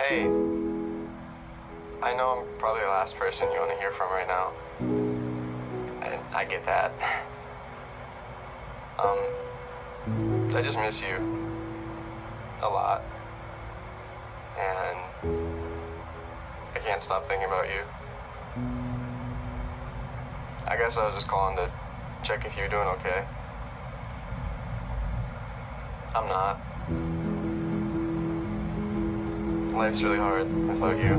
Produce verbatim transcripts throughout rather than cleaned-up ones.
Hey, I know I'm probably the last person you want to hear from right now, and I get that. Um, I just miss you a lot, and I can't stop thinking about you. I guess I was just calling to check if you're doing okay. I'm not. Life's really hard without you.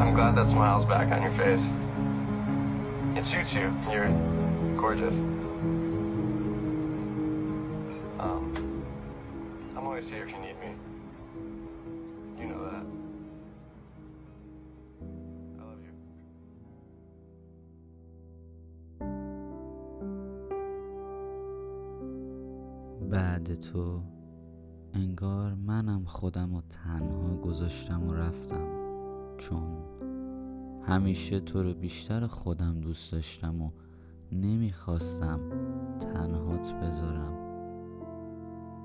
I'm glad that smile's back on your face. It suits you. You're gorgeous. Um, I'm always here if you need me. You know that. بعد تو انگار منم خودم رو تنها گذاشتم و رفتم، چون همیشه تو رو بیشتر خودم دوست داشتم و نمیخواستم تنهات بذارم.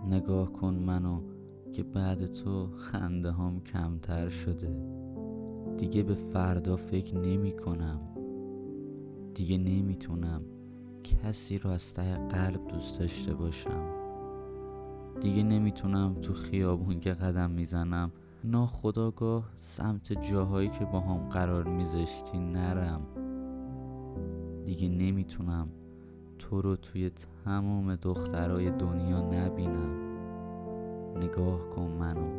نگاه کن منو که بعد تو خنده هام کمتر شده، دیگه به فردا فکر نمی کنم، دیگه نمیتونم کسی رو از ته قلب دوست داشته باشم، دیگه نمیتونم تو خیابون که قدم میزنم ناخودآگاه سمت جاهایی که با هم قرار میذاشتی نرم، دیگه نمیتونم تو رو توی تمام دخترای دنیا نبینم. نگاه کن منو،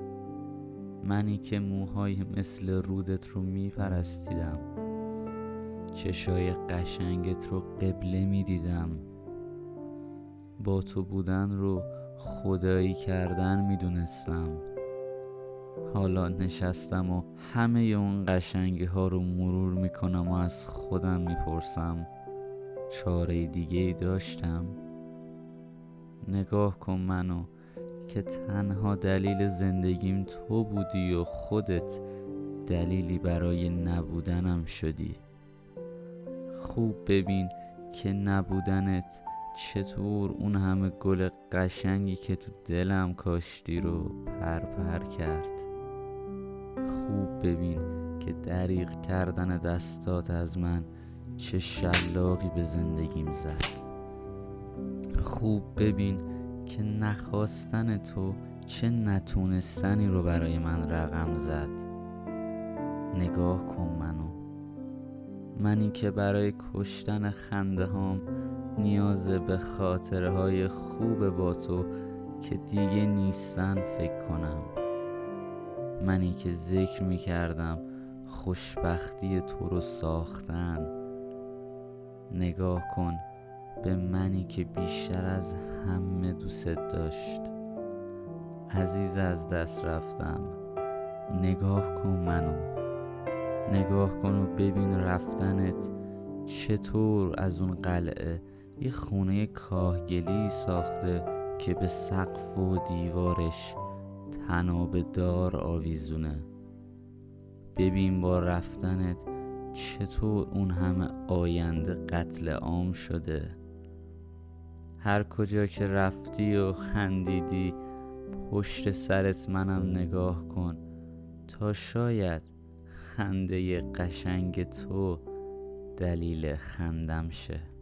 منی که موهای مثل رودت رو میپرستیدم، چشای قشنگت رو قبله میدیدم، با تو بودن رو خدایی کردن میدونستم. حالا نشستم و همه اون قشنگی ها رو مرور میکنم و از خودم میپرسم چاره دیگه ای داشتم؟ نگاه کن منو که تنها دلیل زندگیم تو بودی و خودت دلیلی برای نبودنم شدی. خوب ببین که نبودنت چطور اون همه گل قشنگی که تو دلم کاشتی رو پرپر کرد. خوب ببین که دریغ کردن دستات از من چه شلاقی به زندگیم زد. خوب ببین که نخواستن تو چه نتونستنی رو برای من رقم زد. نگاه کن منو، منی که برای کشتن خنده هام نیاز به خاطرهای خوب با تو که دیگه نیستن فکر کنم، منی که ذکر میکردم خوشبختی تو رو ساختن. نگاه کن به منی که بیشتر از همه دوست داشت، عزیز از دست رفتم. نگاه کن منو، نگاه کن و ببین رفتنت چطور از اون قلعه یه خونه کاهگلی ساخته که به سقف و دیوارش تنابه دار آویزونه. ببین با رفتنت چطور اون همه آینده قتل عام شده. هر کجا که رفتی و خندیدی پشت سرت منم نگاه کن تا شاید خنده قشنگ تو دلیل خندم شه.